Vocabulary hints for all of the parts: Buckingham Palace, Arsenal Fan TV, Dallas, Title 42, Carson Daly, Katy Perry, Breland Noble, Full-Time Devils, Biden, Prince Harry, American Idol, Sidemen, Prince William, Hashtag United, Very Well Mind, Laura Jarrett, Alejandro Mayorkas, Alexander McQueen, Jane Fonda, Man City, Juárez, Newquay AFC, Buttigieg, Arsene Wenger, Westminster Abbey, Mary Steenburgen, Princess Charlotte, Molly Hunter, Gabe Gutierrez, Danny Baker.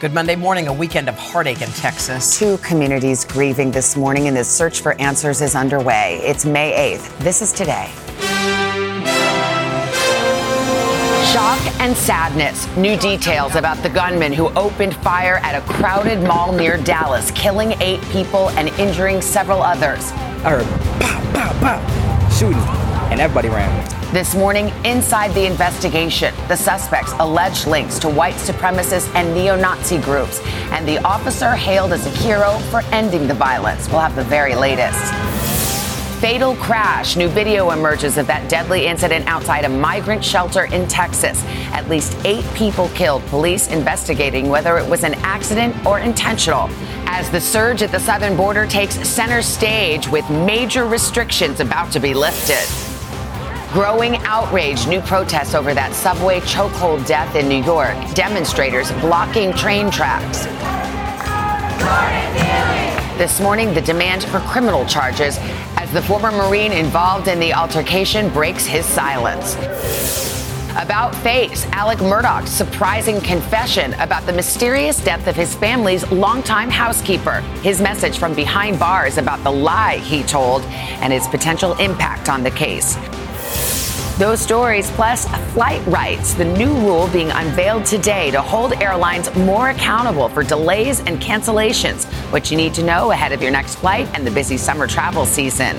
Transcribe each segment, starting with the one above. Good Monday morning, a weekend of heartache in Texas. Two communities grieving this morning, and the search for answers is underway. It's May 8th. This is Today. Shock and sadness. New details about the gunman who opened fire at a crowded mall near Dallas, killing 8 people and injuring several others. I heard pow, pow, pow, shooting, and everybody ran. This morning, inside the investigation, the suspect's alleged links to white supremacist and neo-Nazi groups, and the officer hailed as a hero for ending the violence. We'll have the very latest. Fatal crash. New video emerges of that deadly incident outside a migrant shelter in Texas. At least 8 people killed. Police investigating whether it was an accident or intentional. As the surge at the southern border takes center stage with major restrictions about to be lifted. Growing outrage. New protests over that subway chokehold death in New York. Demonstrators blocking train tracks. This morning, the demand for criminal charges as the former Marine involved in the altercation breaks his silence. About face, Alex Murdaugh's surprising confession about the mysterious death of his family's longtime housekeeper, his message from behind bars about the lie he told, and its potential impact on the case. Those stories, plus flight rights, the new rule being unveiled today to hold airlines more accountable for delays and cancellations. What you need to know ahead of your next flight and the busy summer travel season.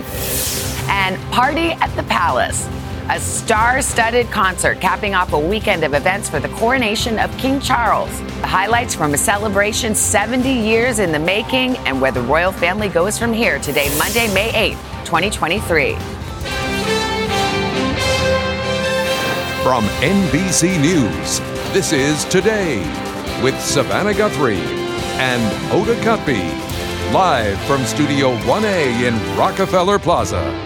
And party at the palace. A star-studded concert capping off a weekend of events for the coronation of King Charles. The highlights from a celebration 70 years in the making and where the royal family goes from here today, Monday, May 8th, 2023. From NBC News, this is Today with Savannah Guthrie and Hoda Kotb, live from Studio 1A in Rockefeller Plaza.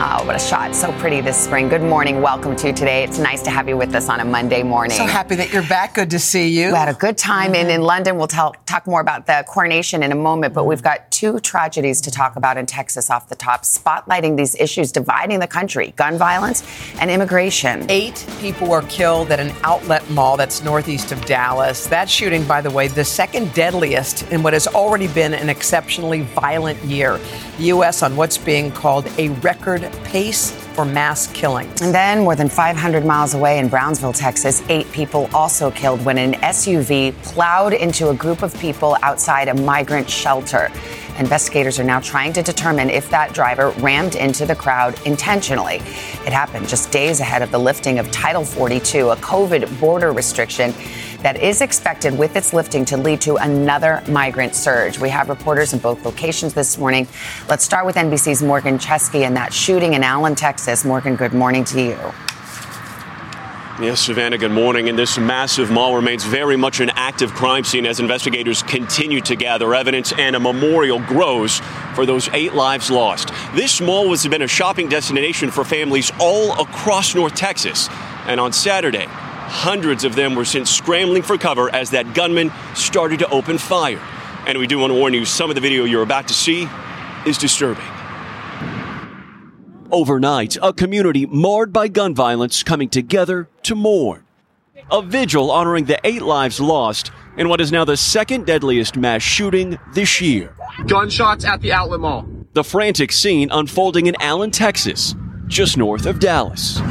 Oh, what a shot. So pretty this spring. Good morning. Welcome to Today. It's nice to have you with us on a Monday morning. So happy that you're back. Good to see you. We had a good time in London. We'll talk more about the coronation in a moment, but we've got two tragedies to talk about in Texas off the top, spotlighting these issues dividing the country, gun violence and immigration. 8 people were killed at an outlet mall that's northeast of Dallas. That shooting, by the way, the second deadliest in what has already been an exceptionally violent year. The U.S. on what's being called a record pace for mass killings. And then, more than 500 miles away in Brownsville, Texas, 8 people also killed when an SUV plowed into a group of people outside a migrant shelter. Investigators are now trying to determine if that driver rammed into the crowd intentionally. It happened just days ahead of the lifting of Title 42, a COVID border restriction that is expected with its lifting to lead to another migrant surge. We have reporters in both locations this morning. Let's start with NBC's Morgan Chesky and that shooting in Allen, Texas. Morgan, good morning to you. Yes, Savannah, good morning. And this massive mall remains very much an active crime scene as investigators continue to gather evidence and a memorial grows for those 8 lives lost. This mall has been a shopping destination for families all across North Texas. And on Saturday, hundreds of them were seen scrambling for cover as that gunman started to open fire. And we do want to warn you, some of the video you're about to see is disturbing. Overnight, a community marred by gun violence coming together to mourn. A vigil honoring the 8 lives lost in what is now the second deadliest mass shooting this year. Gunshots at the outlet mall. The frantic scene unfolding in Allen, Texas, just north of Dallas.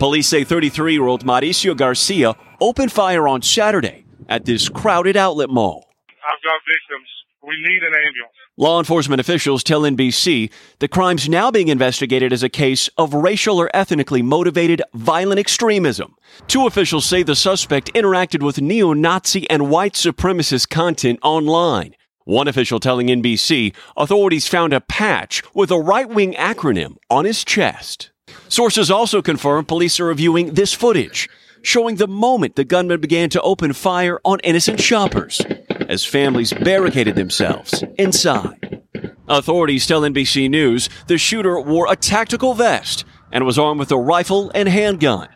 Police say 33-year-old Mauricio Garcia opened fire on Saturday at this crowded outlet mall. I've got victims. We need an ambulance. Law enforcement officials tell NBC the crime's now being investigated as a case of racial or ethnically motivated violent extremism. 2 officials say the suspect interacted with neo-Nazi and white supremacist content online. One official telling NBC authorities found a patch with a right-wing acronym on his chest. Sources also confirm police are reviewing this footage, showing the moment the gunman began to open fire on innocent shoppers as families barricaded themselves inside. Authorities tell NBC News the shooter wore a tactical vest and was armed with a rifle and handgun.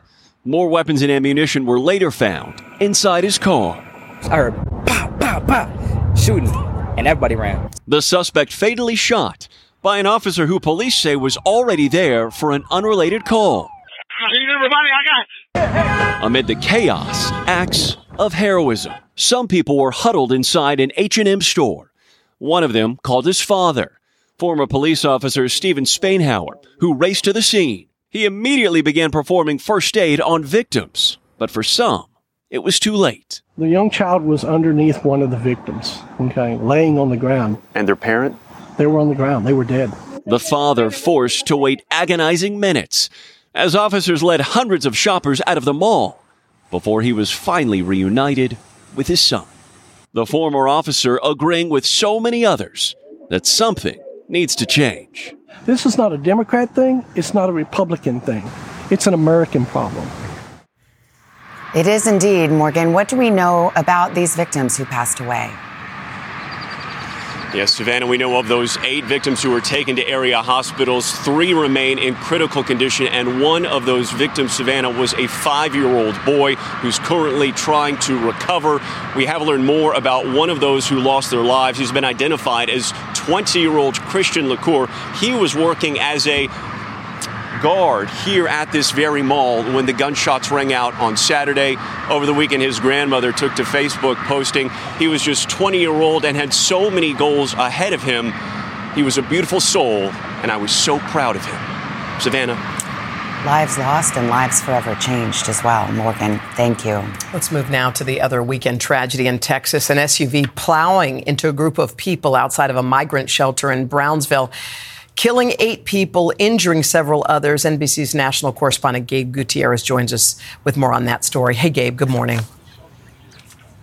More weapons and ammunition were later found inside his car. I heard pow, pow, pow, shooting, and everybody ran. The suspect fatally shot by an officer who police say was already there for an unrelated call. Amid the chaos, axe of heroism. Some people were huddled inside an H&M store. One of them called his father, former police officer Steven Spanhauer, who raced to the scene. He immediately began performing first aid on victims, but for some, it was too late. The young child was underneath one of the victims, laying on the ground. And their parent? They were on the ground. They were dead. The father forced to wait agonizing minutes as officers led hundreds of shoppers out of the mall before he was finally reunited with his son. The former officer agreeing with so many others that something needs to change. This is not a Democrat thing. It's not a Republican thing. It's an American problem. It is indeed, Morgan. What do we know about these victims who passed away? Yes, Savannah, we know of those 8 victims who were taken to area hospitals. 3 remain in critical condition, and one of those victims, Savannah, was a 5-year-old boy who's currently trying to recover. We have learned more about one of those who lost their lives. He's been identified as 20-year-old Christian LaCour. He was working as a guard here at this very mall when the gunshots rang out on Saturday. Over the weekend, his grandmother took to Facebook posting, he was just 20-year-old and had so many goals ahead of him. He was a beautiful soul, and I was so proud of him. Savannah. Lives lost and lives forever changed as well. Morgan, thank you. Let's move now to the other weekend tragedy in Texas. An SUV plowing into a group of people outside of a migrant shelter in Brownsville, killing 8 people, injuring several others. NBC's national correspondent Gabe Gutierrez joins us with more on that story. Hey, Gabe, good morning.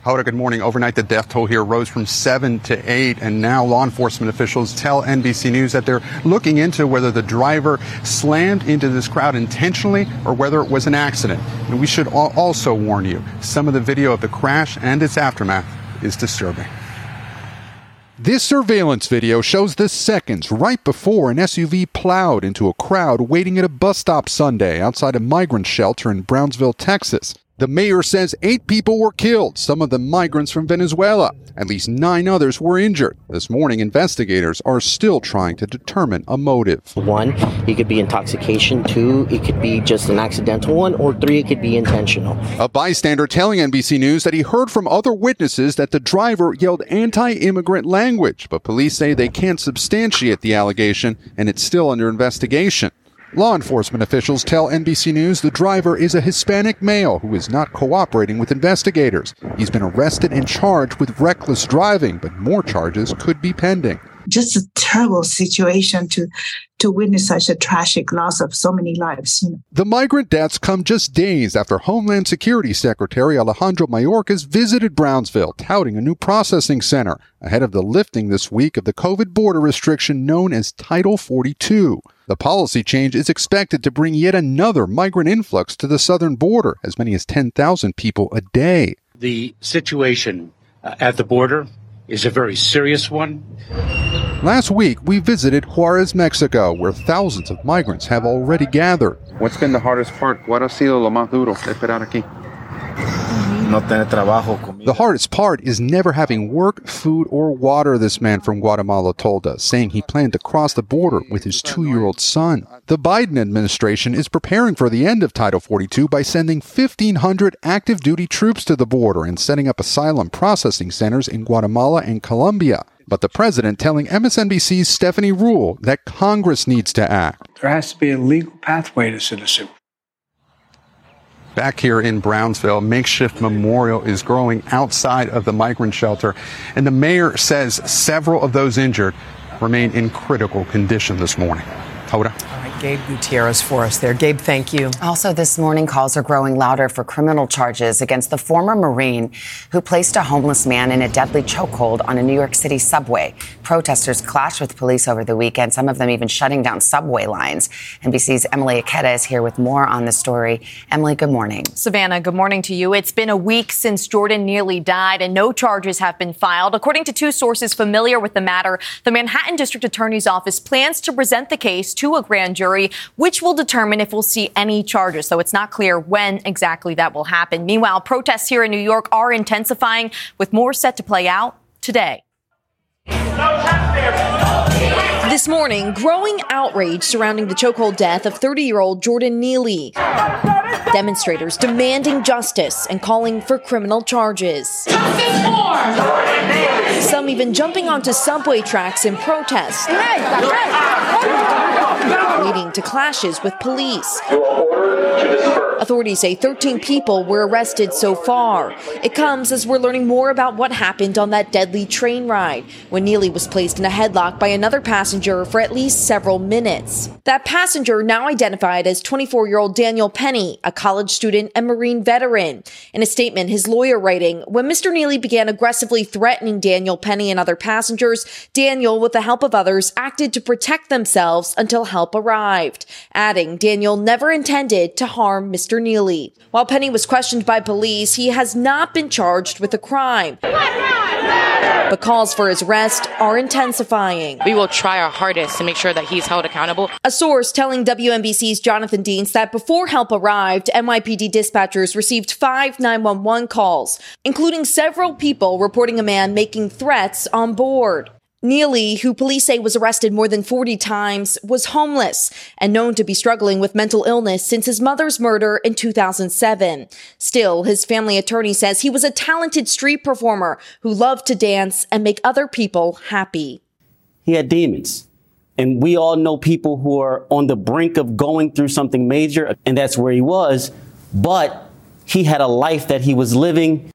Hoda, good morning. Overnight, the death toll here rose from 7 to 8, and now law enforcement officials tell NBC News that they're looking into whether the driver slammed into this crowd intentionally or whether it was an accident. And we should also warn you, some of the video of the crash and its aftermath is disturbing. This surveillance video shows the seconds right before an SUV plowed into a crowd waiting at a bus stop Sunday outside a migrant shelter in Brownsville, Texas. The mayor says 8 people were killed, some of them migrants from Venezuela. At least 9 others were injured. This morning, investigators are still trying to determine a motive. 1, it could be intoxication. 2, it could be just an accidental one. Or 3, it could be intentional. A bystander telling NBC News that he heard from other witnesses that the driver yelled anti-immigrant language, but police say they can't substantiate the allegation and it's still under investigation. Law enforcement officials tell NBC News the driver is a Hispanic male who is not cooperating with investigators. He's been arrested and charged with reckless driving, but more charges could be pending. Just a terrible situation to witness such a tragic loss of so many lives. The migrant deaths come just days after Homeland Security Secretary Alejandro Mayorkas visited Brownsville, touting a new processing center ahead of the lifting this week of the COVID border restriction known as Title 42. The policy change is expected to bring yet another migrant influx to the southern border, as many as 10,000 people a day. The situation at the border is a very serious one. Last week, we visited Juarez, Mexico, where thousands of migrants have already gathered. What's been the hardest part? ¿Cuál ha sido lo más duro de esperar aquí? The hardest part is never having work, food, or water, this man from Guatemala told us, saying he planned to cross the border with his 2-year-old son. The Biden administration is preparing for the end of Title 42 by sending 1,500 active duty troops to the border and setting up asylum processing centers in Guatemala and Colombia. But the president telling MSNBC's Stephanie Ruhle that Congress needs to act. There has to be a legal pathway to citizenship. Back here in Brownsville, makeshift memorial is growing outside of the migrant shelter, and the mayor says several of those injured remain in critical condition this morning. Hoda. All right, Gabe Gutierrez for us there. Gabe, thank you. Also this morning, calls are growing louder for criminal charges against the former Marine who placed a homeless man in a deadly chokehold on a New York City subway. Protesters clashed with police over the weekend, some of them even shutting down subway lines. NBC's Emily Aketa is here with more on the story. Emily, good morning. Savannah, good morning to you. It's been a week since Jordan Neely died and no charges have been filed. According to 2 sources familiar with the matter, the Manhattan District Attorney's Office plans to present the case to a grand jury, which will determine if we'll see any charges, though it's not clear when exactly that will happen. Meanwhile, protests here in New York are intensifying, with more set to play out today. This morning, growing outrage surrounding the chokehold death of 30-year-old Jordan Neely. Demonstrators demanding justice and calling for criminal charges. Justice for Jordan Neely. Some even jumping onto subway tracks in protest, leading to clashes with police. You are ordered to disperse. Authorities say 13 people were arrested so far. It comes as we're learning more about what happened on that deadly train ride when Neely was placed in a headlock by another passenger for at least several minutes. That passenger now identified as 24-year-old Daniel Penny, a college student and Marine veteran. In a statement, his lawyer writing, when Mr. Neely began aggressively threatening Daniel Penny and other passengers, Daniel, with the help of others, acted to protect themselves until help arrived, adding Daniel never intended to harm Mr. Neely. While Penny was questioned by police, he has not been charged with a crime. But calls for his arrest are intensifying. We will try our hardest to make sure that he's held accountable. A source telling WNBC's Jonathan Deans that before help arrived, NYPD dispatchers received 5 911 calls, including several people reporting a man making threats on board. Neely, who police say was arrested more than 40 times, was homeless and known to be struggling with mental illness since his mother's murder in 2007. Still, his family attorney says he was a talented street performer who loved to dance and make other people happy. He had demons. And we all know people who are on the brink of going through something major, and that's where he was. But he had a life that he was living.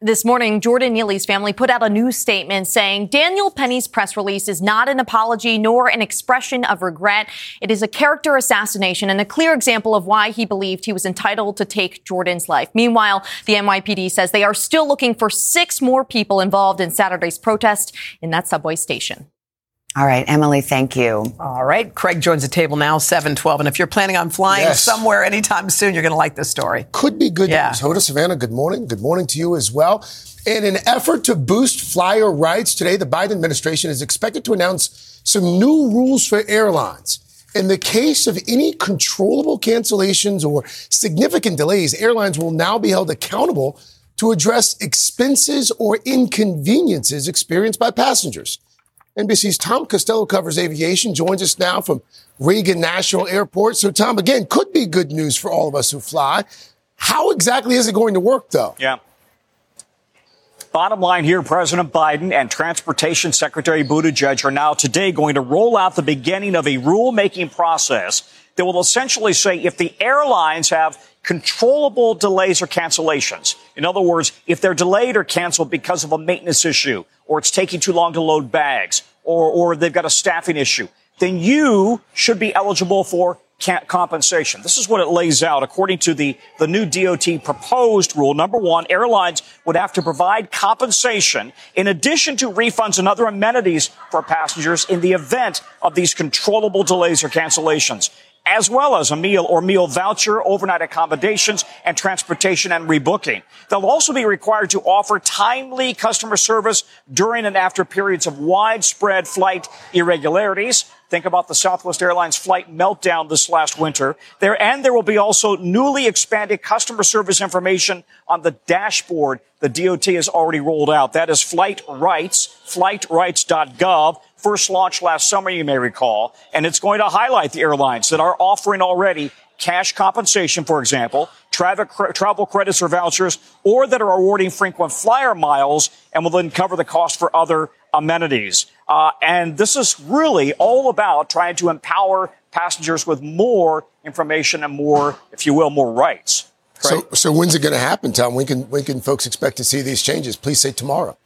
This morning, Jordan Neely's family put out a new statement saying Daniel Penny's press release is not an apology nor an expression of regret. It is a character assassination and a clear example of why he believed he was entitled to take Jordan's life. Meanwhile, the NYPD says they are still looking for 6 more people involved in Saturday's protest in that subway station. All right, Emily, thank you. All right, Craig joins the table now, 7:12. And if you're planning on flying somewhere anytime soon, you're going to like this story. Could be good news. Hoda, Savannah, good morning. Good morning to you as well. In an effort to boost flyer rights today, the Biden administration is expected to announce some new rules for airlines. In the case of any controllable cancellations or significant delays, airlines will now be held accountable to address expenses or inconveniences experienced by passengers. NBC's Tom Costello covers aviation, joins us now from Reagan National Airport. So, Tom, again, could be good news for all of us who fly. How exactly is it going to work, though? Yeah. Bottom line here, President Biden and Transportation Secretary Buttigieg are now today going to roll out the beginning of a rulemaking process that will essentially say if the airlines have controllable delays or cancellations. In other words, if they're delayed or canceled because of a maintenance issue, or it's taking too long to load bags, or they've got a staffing issue, then you should be eligible for compensation. This is what it lays out. According to the new DOT proposed rule, number one, airlines would have to provide compensation in addition to refunds and other amenities for passengers in the event of these controllable delays or cancellations, as well as a meal or meal voucher, overnight accommodations, and transportation and rebooking. They'll also be required to offer timely customer service during and after periods of widespread flight irregularities. Think about the Southwest Airlines flight meltdown this last winter. There will be also newly expanded customer service information on the dashboard the DOT has already rolled out. That is flight rights, flightrights.gov. First launched last summer, you may recall, and it's going to highlight the airlines that are offering already cash compensation, for example, travel credits or vouchers, or that are awarding frequent flyer miles and will then cover the cost for other amenities. And this is really all about trying to empower passengers with more information and more, if you will, more rights. Right? So when's it going to happen, Tom? When can folks expect to see these changes? Please say tomorrow.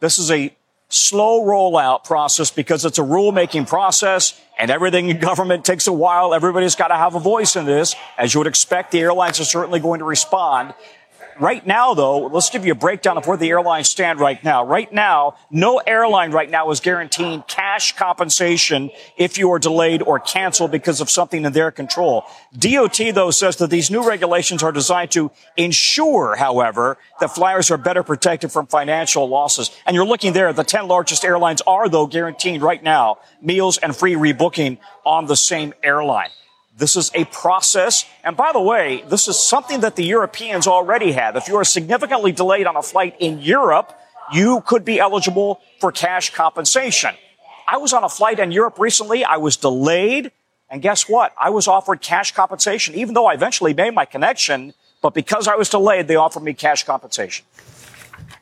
This is a slow rollout process because it's a rulemaking process and everything in government takes a while. Everybody's got to have a voice in this. As you would expect, the airlines are certainly going to respond. Right now, though, let's give you a breakdown of where the airlines stand right now. Right now, no airline right now is guaranteeing cash compensation if you are delayed or canceled because of something in their control. DOT, though, says that these new regulations are designed to ensure, however, that flyers are better protected from financial losses. And you're looking there, the 10 largest airlines are, though, guaranteeing right now meals and free rebooking on the same airline. This is a process. And by the way, this is something that the Europeans already have. If you are significantly delayed on a flight in Europe, you could be eligible for cash compensation. I was on a flight in Europe recently. I was delayed. And guess what? I was offered cash compensation, even though I eventually made my connection. But because I was delayed, they offered me cash compensation.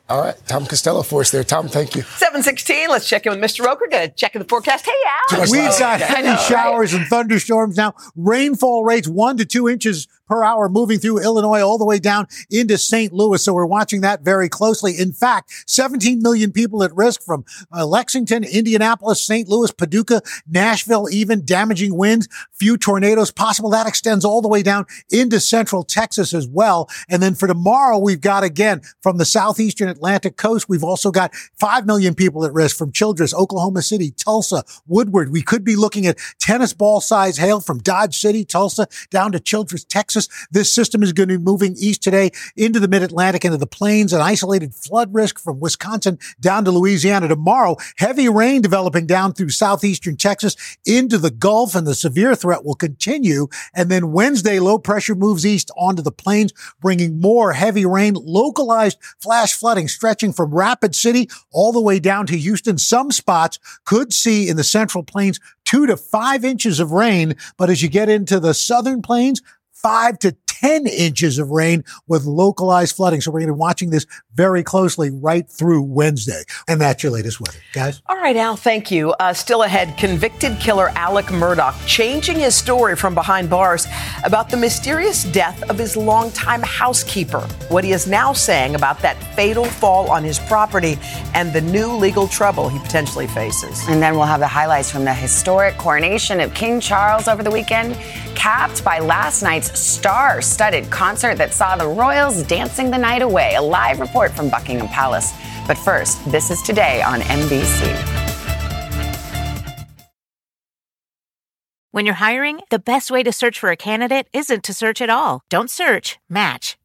All right. Tom Costello for us there. Tom, thank you. 7:16. Let's check in with Mr. Roker. Got to check in the forecast. Hey, Al. We've got heavy showers and thunderstorms now. Rainfall rates 1 to 2 inches per hour moving through Illinois all the way down into St. Louis. So we're watching that very closely. In fact, 17 million people at risk from Lexington, Indianapolis, St. Louis, Paducah, Nashville, even damaging winds, few tornadoes possible. That extends all the way down into central Texas as well. And then for tomorrow, we've got again from the southeastern Atlantic coast. We've also got 5 million people at risk from Childress, Oklahoma City, Tulsa, Woodward. We could be looking at tennis ball size hail from Dodge City, Tulsa, down to Childress, Texas. This system is going to be moving east today into the mid-Atlantic, into the plains, an isolated flood risk from Wisconsin down to Louisiana. Tomorrow, heavy rain developing down through southeastern Texas into the Gulf, and the severe threat will continue. And then Wednesday, low pressure moves east onto the plains, bringing more heavy rain, localized flash flooding stretching from Rapid City all the way down to Houston. Some spots could see in the central plains 2 to 5 inches of rain, but as you get into the southern plains, 5 to 10 inches of rain with localized flooding. So we're going to be watching this very closely right through Wednesday. And that's your latest weather, guys. All right, Al, thank you. Still ahead, convicted killer Alex Murdaugh changing his story from behind bars about the mysterious death of his longtime housekeeper, what he is now saying about that fatal fall on his property and the new legal trouble he potentially faces. And then we'll have the highlights from the historic coronation of King Charles over the weekend, capped by last night's star-studded concert that saw the royals dancing the night away. A live report from Buckingham Palace. But first, this is Today on NBC. When you're hiring, the best way to search for a candidate isn't to search at all. Don't search, match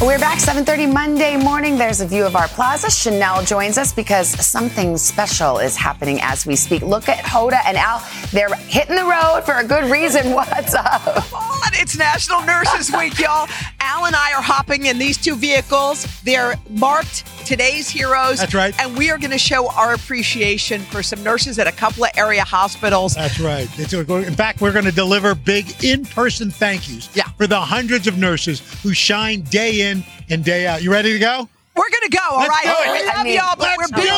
We're back, 7:30 Monday morning. There's a view of our plaza. Chanel joins us because something special is happening as we speak. Look at Hoda and Al. They're hitting the road for a good reason. What's up? Come on, it's National Nurses Week, y'all. Al and I are hopping in these two vehicles. They're marked Today's Heroes. That's right. And we are going to show our appreciation for some nurses at a couple of area hospitals. That's right. In fact, we're going to deliver big in-person thank yous for the hundreds of nurses who shine day in and day out. You ready to go? We're going to go, all right? We love y'all, but we're busy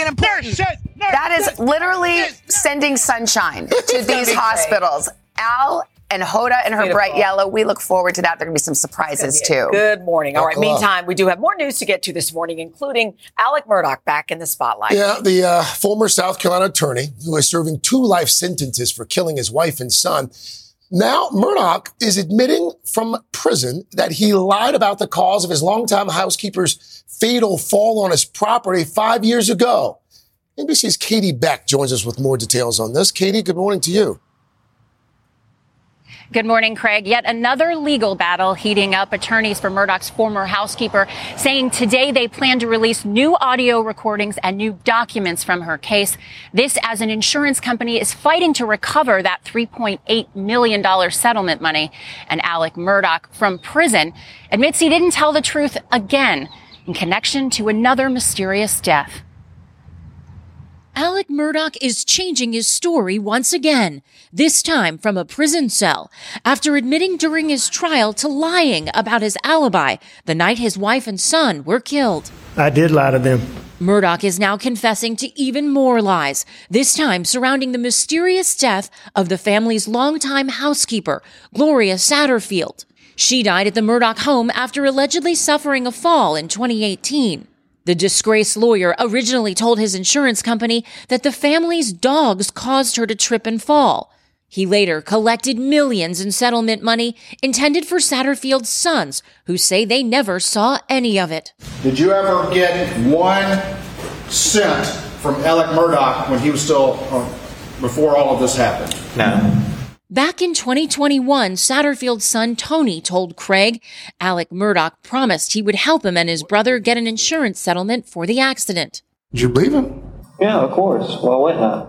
and important. That is literally sending sunshine to these hospitals. Al and Hoda and her bright yellow, we look forward to that. There are going to be some surprises, too. Good morning. All right, meantime, we do have more news to get to this morning, including Alex Murdaugh back in the spotlight. Yeah, the former South Carolina attorney who is serving 2 life sentences for killing his wife and son. Now, Murdaugh is admitting from prison that he lied about the cause of his longtime housekeeper's fatal fall on his property 5 years ago. NBC's Katie Beck joins us with more details on this. Katie, good morning to you. Good morning, Craig. Yet another legal battle heating up. Attorneys for Murdaugh's former housekeeper saying today they plan to release new audio recordings and new documents from her case. This as an insurance company is fighting to recover that $3.8 million settlement money. And Alex Murdaugh from prison admits he didn't tell the truth again in connection to another mysterious death. Alex Murdaugh is changing his story once again, this time from a prison cell, after admitting during his trial to lying about his alibi the night his wife and son were killed. I did lie to them. Murdaugh is now confessing to even more lies, this time surrounding the mysterious death of the family's longtime housekeeper, Gloria Satterfield. She died at the Murdaugh home after allegedly suffering a fall in 2018. The disgraced lawyer originally told his insurance company that the family's dogs caused her to trip and fall. He later collected millions in settlement money intended for Satterfield's sons, who say they never saw any of it. Did you ever get 1 cent from Alex Murdaugh when he was still, before all of this happened? No. Back in 2021, Satterfield's son Tony told Craig Alex Murdaugh promised he would help him and his brother get an insurance settlement for the accident. Did you believe him? Yeah, of course. Well, why not?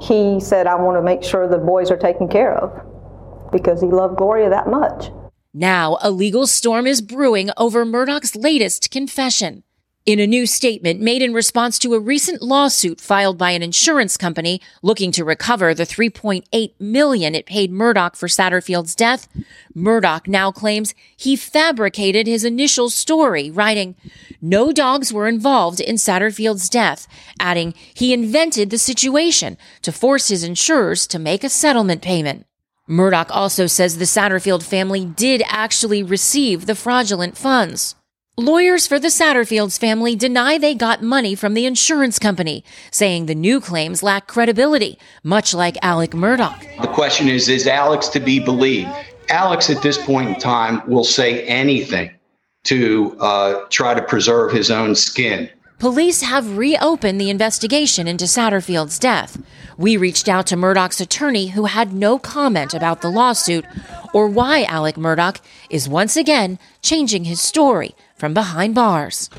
He said, I want to make sure the boys are taken care of because he loved Gloria that much. Now, a legal storm is brewing over Murdaugh's latest confession. In a new statement made in response to a recent lawsuit filed by an insurance company looking to recover the $3.8 million it paid Murdaugh for Satterfield's death, Murdaugh now claims he fabricated his initial story, writing, "No dogs were involved in Satterfield's death," adding he invented the situation to force his insurers to make a settlement payment. Murdaugh also says the Satterfield family did actually receive the fraudulent funds. Lawyers for the Satterfield's family deny they got money from the insurance company, saying the new claims lack credibility, much like Alex Murdaugh. The question is Alex to be believed? Alex, at this point in time, will say anything to try to preserve his own skin. Police have reopened the investigation into Satterfield's death. We reached out to Murdaugh's attorney, who had no comment about the lawsuit or why Alex Murdaugh is once again changing his story from behind bars.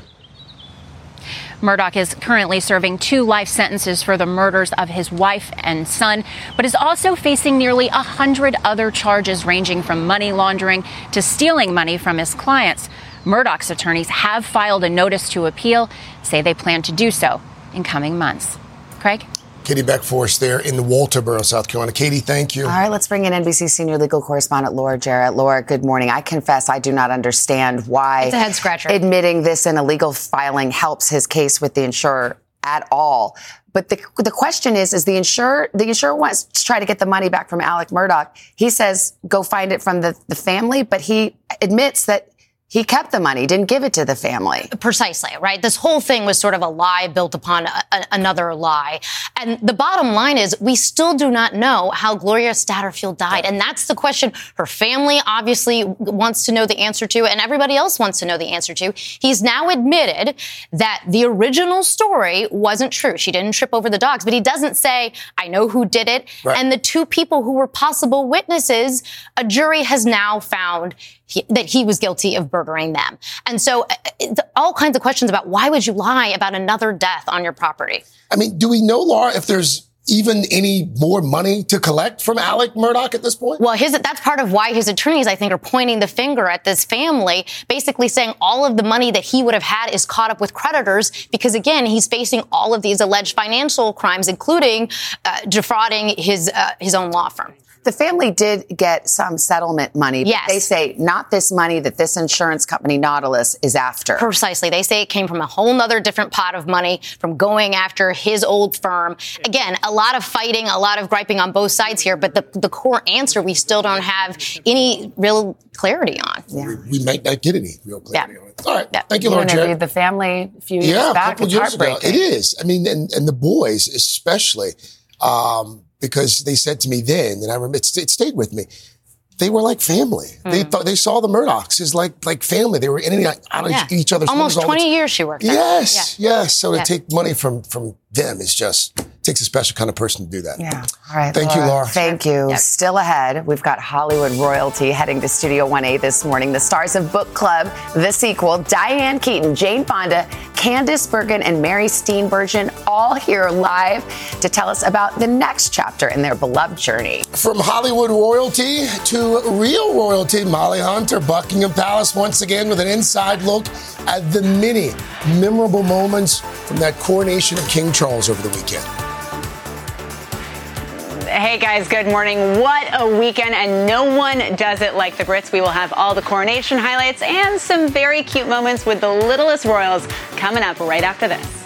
Murdaugh is currently serving 2 life sentences for the murders of his wife and son, but is also facing nearly 100 other charges ranging from money laundering to stealing money from his clients. Murdaugh's attorneys have filed a notice to appeal, say they plan to do so in coming months. Craig? Katie Beckforce there in Walterboro, South Carolina. Katie, thank you. All right, let's bring in NBC senior legal correspondent Laura Jarrett. Laura, good morning. I confess I do not understand why it's a head scratcher. Admitting this in a legal filing helps his case with the insurer at all. But the question is the insurer wants to try to get the money back from Alex Murdaugh. He says go find it from the family, but he admits that he kept the money, didn't give it to the family. Precisely, right? This whole thing was sort of a lie built upon another lie. And the bottom line is we still do not know how Gloria Satterfield died. And that's the question her family obviously wants to know the answer to and everybody else wants to know the answer to. He's now admitted that the original story wasn't true. She didn't trip over the dogs, but he doesn't say, I know who did it. Right. And the 2 people who were possible witnesses, a jury has now found that he was guilty of murdering them. And so all kinds of questions about why would you lie about another death on your property? I mean, do we know, Laura, if there's even any more money to collect from Alex Murdaugh at this point? Well, that's part of why his attorneys, I think, are pointing the finger at this family, basically saying all of the money that he would have had is caught up with creditors because, again, he's facing all of these alleged financial crimes, including defrauding his own law firm. The family did get some settlement money, but yes. They say not this money that this insurance company, Nautilus, is after. Precisely. They say it came from a whole other different pot of money from going after his old firm. Again, a lot of fighting, a lot of griping on both sides here, but the core answer we still don't have any real clarity on. Yeah. We might not get any real clarity on it. All right. Yeah. Thank you, Laura. You interviewed the family a few years back. It's heartbreaking. It is. I mean, and the boys especially, because they said to me then, and I remember it stayed with me, they were like family. Mm. They thought they saw the Murdaughs as like family. They were in and out of each other's homes. Almost 20 years she worked there. Yes, yes. So to take money from them is just takes a special kind of person to do that. Yeah. All right. Thank you, Laura. Thank you. Yep. Still ahead, we've got Hollywood royalty heading to Studio 1A this morning. The stars of Book Club, the sequel, Diane Keaton, Jane Fonda, Candace Bergen, and Mary Steenburgen all here live to tell us about the next chapter in their beloved journey. From Hollywood royalty to real royalty, Molly Hunter, Buckingham Palace once again with an inside look at the many memorable moments from that coronation of King Charles over the weekend. Hey guys, good morning. What a weekend, and no one does it like the Brits. We will have all the coronation highlights and some very cute moments with the littlest royals coming up right after this.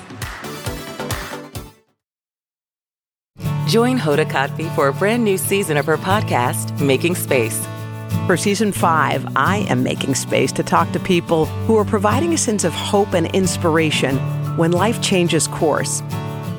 Join Hoda Kotb for a brand new season of her podcast, Making Space. For Season 5, I am making space to talk to people who are providing a sense of hope and inspiration when life changes course.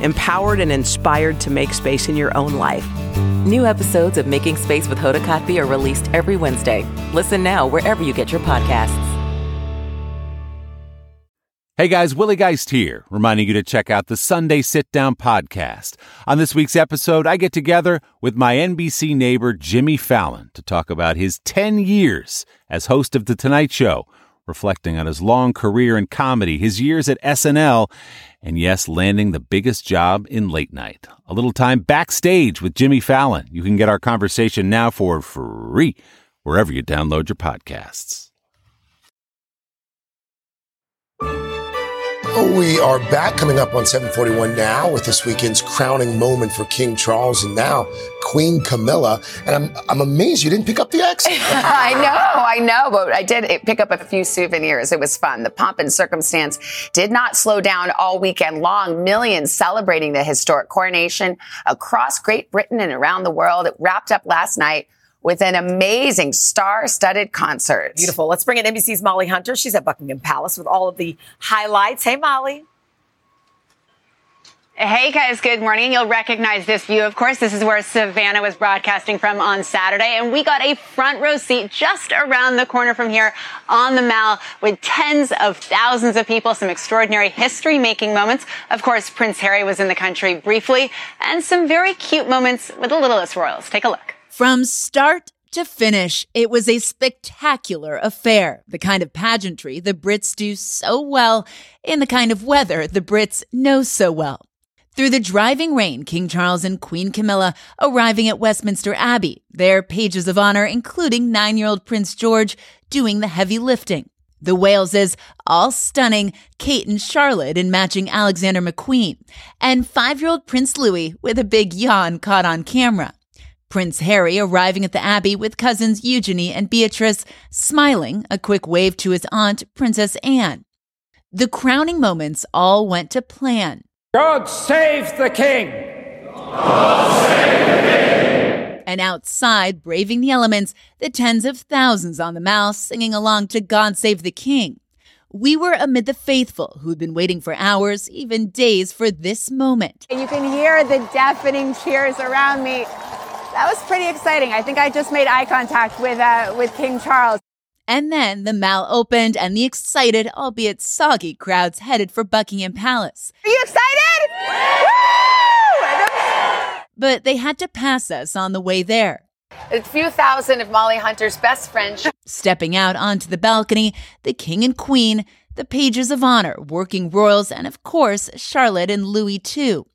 empowered and inspired to make space in your own life. New episodes of Making Space with Hoda Kotb are released every Wednesday. Listen now wherever you get your podcasts. Hey guys, Willie Geist here, reminding you to check out the Sunday Sit Down podcast. On this week's episode, I get together with my NBC neighbor Jimmy Fallon to talk about his 10 years as host of The Tonight Show, reflecting on his long career in comedy, his years at SNL, and yes, landing the biggest job in late night. A little time backstage with Jimmy Fallon. You can get our conversation now for free wherever you download your podcasts. We are back, coming up on 741 Now with this weekend's crowning moment for King Charles and now Queen Camilla. And I'm amazed you didn't pick up the accent. I know, but I did pick up a few souvenirs. It was fun. The pomp and circumstance did not slow down all weekend long. Millions celebrating the historic coronation across Great Britain and around the world. It wrapped up last night with an amazing star-studded concert. Beautiful. Let's bring in NBC's Molly Hunter. She's at Buckingham Palace with all of the highlights. Hey, Molly. Hey, guys. Good morning. You'll recognize this view, of course. This is where Savannah was broadcasting from on Saturday. And we got a front row seat just around the corner from here on the Mall with tens of thousands of people, some extraordinary history-making moments. Of course, Prince Harry was in the country briefly, and some very cute moments with the littlest royals. Take a look. From start to finish, it was a spectacular affair, the kind of pageantry the Brits do so well in the kind of weather the Brits know so well. Through the driving rain, King Charles and Queen Camilla arriving at Westminster Abbey, their pages of honor, including 9-year-old Prince George, doing the heavy lifting. The Waleses, all stunning, Kate and Charlotte in matching Alexander McQueen, and 5-year-old Prince Louis with a big yawn caught on camera. Prince Harry arriving at the Abbey with cousins Eugenie and Beatrice, smiling, a quick wave to his aunt, Princess Anne. The crowning moments all went to plan. God save the king! God save the king! And outside, braving the elements, the tens of thousands on the Mall singing along to God Save the King. We were amid the faithful who'd been waiting for hours, even days, for this moment. You can hear the deafening cheers around me. That was pretty exciting. I think I just made eye contact with King Charles. And then the Mall opened and the excited, albeit soggy, crowds headed for Buckingham Palace. Are you excited? Yeah. Woo! But they had to pass us on the way there. A few thousand of Molly Hunter's best friends. Stepping out onto the balcony, the king and queen, the pages of honor, working royals, and of course, Charlotte and Louis too.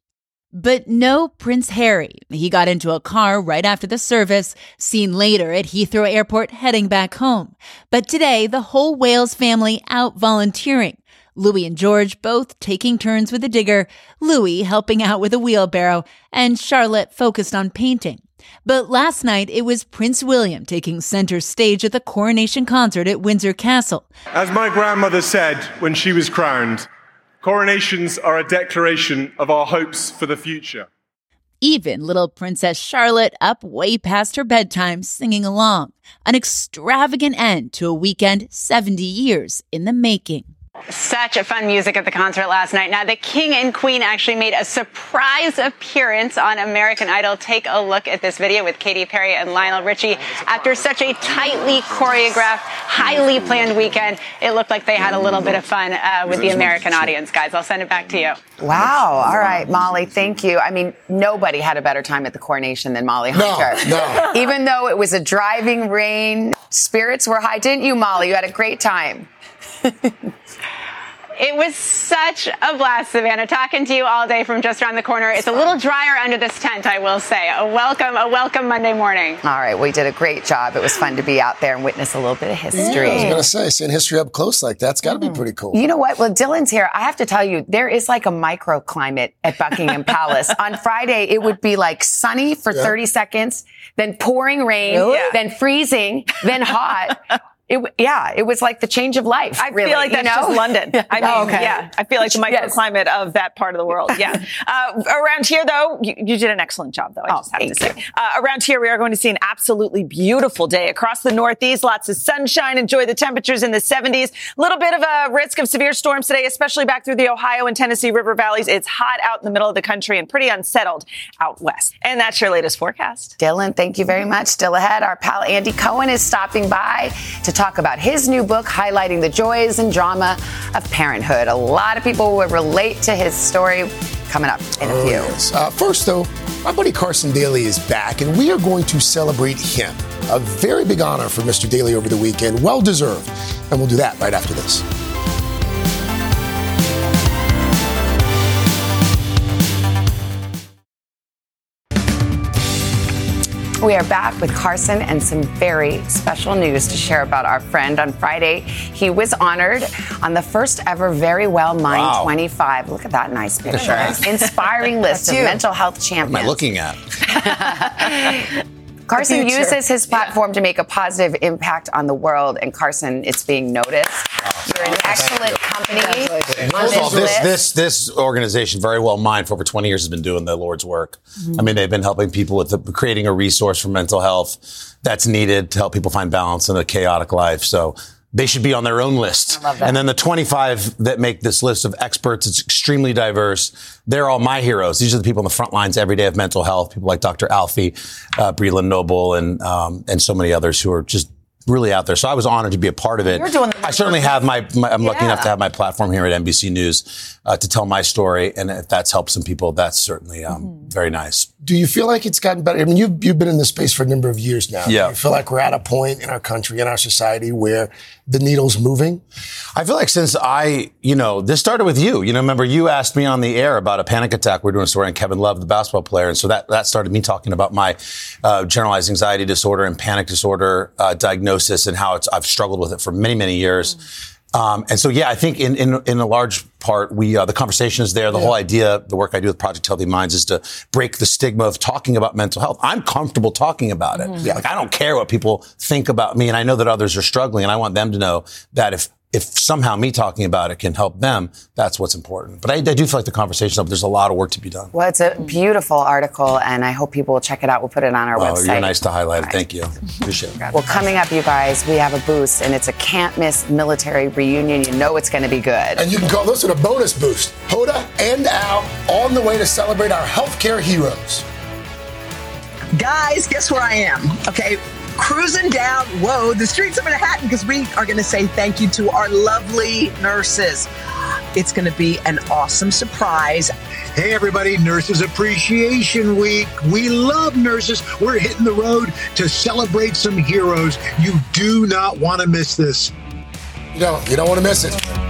But no Prince Harry. He got into a car right after the service, seen later at Heathrow Airport heading back home. But today, the whole Wales family out volunteering. Louis and George both taking turns with a digger, Louis helping out with a wheelbarrow, and Charlotte focused on painting. But last night, it was Prince William taking center stage at the coronation concert at Windsor Castle. As my grandmother said when she was crowned, coronations are a declaration of our hopes for the future. Even little Princess Charlotte up way past her bedtime singing along. An extravagant end to a weekend 70 years in the making. Such a fun music at the concert last night. Now, the king and queen actually made a surprise appearance on American Idol. Take a look at this video with Katy Perry and Lionel Richie. After such a tightly choreographed, highly planned weekend, it looked like they had a little bit of fun with the American audience, guys. I'll send it back to you. Wow. All right, Molly, thank you. I mean, nobody had a better time at the coronation than Molly Hunter. No. Even though it was a driving rain, spirits were high. Didn't you, Molly? You had a great time. It was such a blast, Savannah, talking to you all day from just around the corner. It's a little drier under this tent, I will say. A welcome Monday morning. All right, we did a great job. It was fun to be out there and witness a little bit of history. Yeah, I was going to say, seeing history up close like that's got to be pretty cool. You know what? Well, Dylan's here. I have to tell you, there is like a microclimate at Buckingham Palace. On Friday, it would be like sunny for 30 seconds, then pouring rain, then freezing, then hot. It was like the change of life. I feel like that's just London. I mean, I feel like the microclimate of that part of the world. Yeah. Around here, though, you did an excellent job, though. I just have to say. Around here, we are going to see an absolutely beautiful day across the Northeast. Lots of sunshine. Enjoy the temperatures in the 70s. A little bit of a risk of severe storms today, especially back through the Ohio and Tennessee River valleys. It's hot out in the middle of the country and pretty unsettled out west. And that's your latest forecast. Dylan, thank you very much. Still ahead, our pal Andy Cohen is stopping by to talk about his new book highlighting the joys and drama of parenthood. A lot of people would relate to his story coming up in a few. Yes. First, though, my buddy Carson Daly is back, and we are going to celebrate him. A very big honor for Mr. Daly over the weekend. Well deserved. And we'll do that right after this. We are back with Carson and some very special news to share about our friend. On Friday, he was honored on the first ever Very Well Mind 25. Look at that nice picture. Inspiring list of mental health champions. What am I looking at? Carson uses his platform to make a positive impact on the world. And Carson, it's being noticed. You're an excellent company. First of all, this organization, Very Well Mind, for over 20 years has been doing the Lord's work. Mm-hmm. I mean, they've been helping people with creating a resource for mental health that's needed to help people find balance in a chaotic life. So they should be on their own list. I love that. And then the 25 that make this list of experts, it's extremely diverse. They're all my heroes. These are the people on the front lines every day of mental health. People like Dr. Alfie, Breland Noble, and so many others who are just really out there. So I was honored to be a part of it. You're doing I certainly have I'm lucky enough to have my platform here at NBC News to tell my story. And if that's helped some people, that's certainly very nice. Do you feel like it's gotten better? I mean, you've been in this space for a number of years now. Yeah. Do you feel like we're at a point in our country, in our society where the needle's moving? I feel like since this started with you. You know, remember you asked me on the air about a panic attack. We're doing a story on Kevin Love, the basketball player. And so that started me talking about my generalized anxiety disorder and panic disorder diagnosis, and how I've struggled with it for many, many years. And so, I think in a large part, the conversation is there. The whole idea, the work I do with Project Healthy Minds is to break the stigma of talking about mental health. I'm comfortable talking about it. Mm-hmm. Yeah. Like, I don't care what people think about me. And I know that others are struggling, and I want them to know that if somehow me talking about it can help them, that's what's important. But I do feel like the conversation, there's a lot of work to be done. Well, it's a beautiful article, and I hope people will check it out. We'll put it on our website. You're nice to highlight it. Thank you. Appreciate it. Well, coming up, you guys, we have a boost, and it's a can't-miss military reunion. You know it's going to be good. And you can call this one a bonus boost. Hoda and Al on the way to celebrate our healthcare heroes. Guys, guess where I am? Okay. Cruising down the streets of Manhattan, because we are going to say thank you to our lovely nurses. It's going to be an awesome surprise. Hey, everybody, Nurses Appreciation Week. We love nurses. We're hitting the road to celebrate some heroes. You do not want to miss this. You don't want to miss it.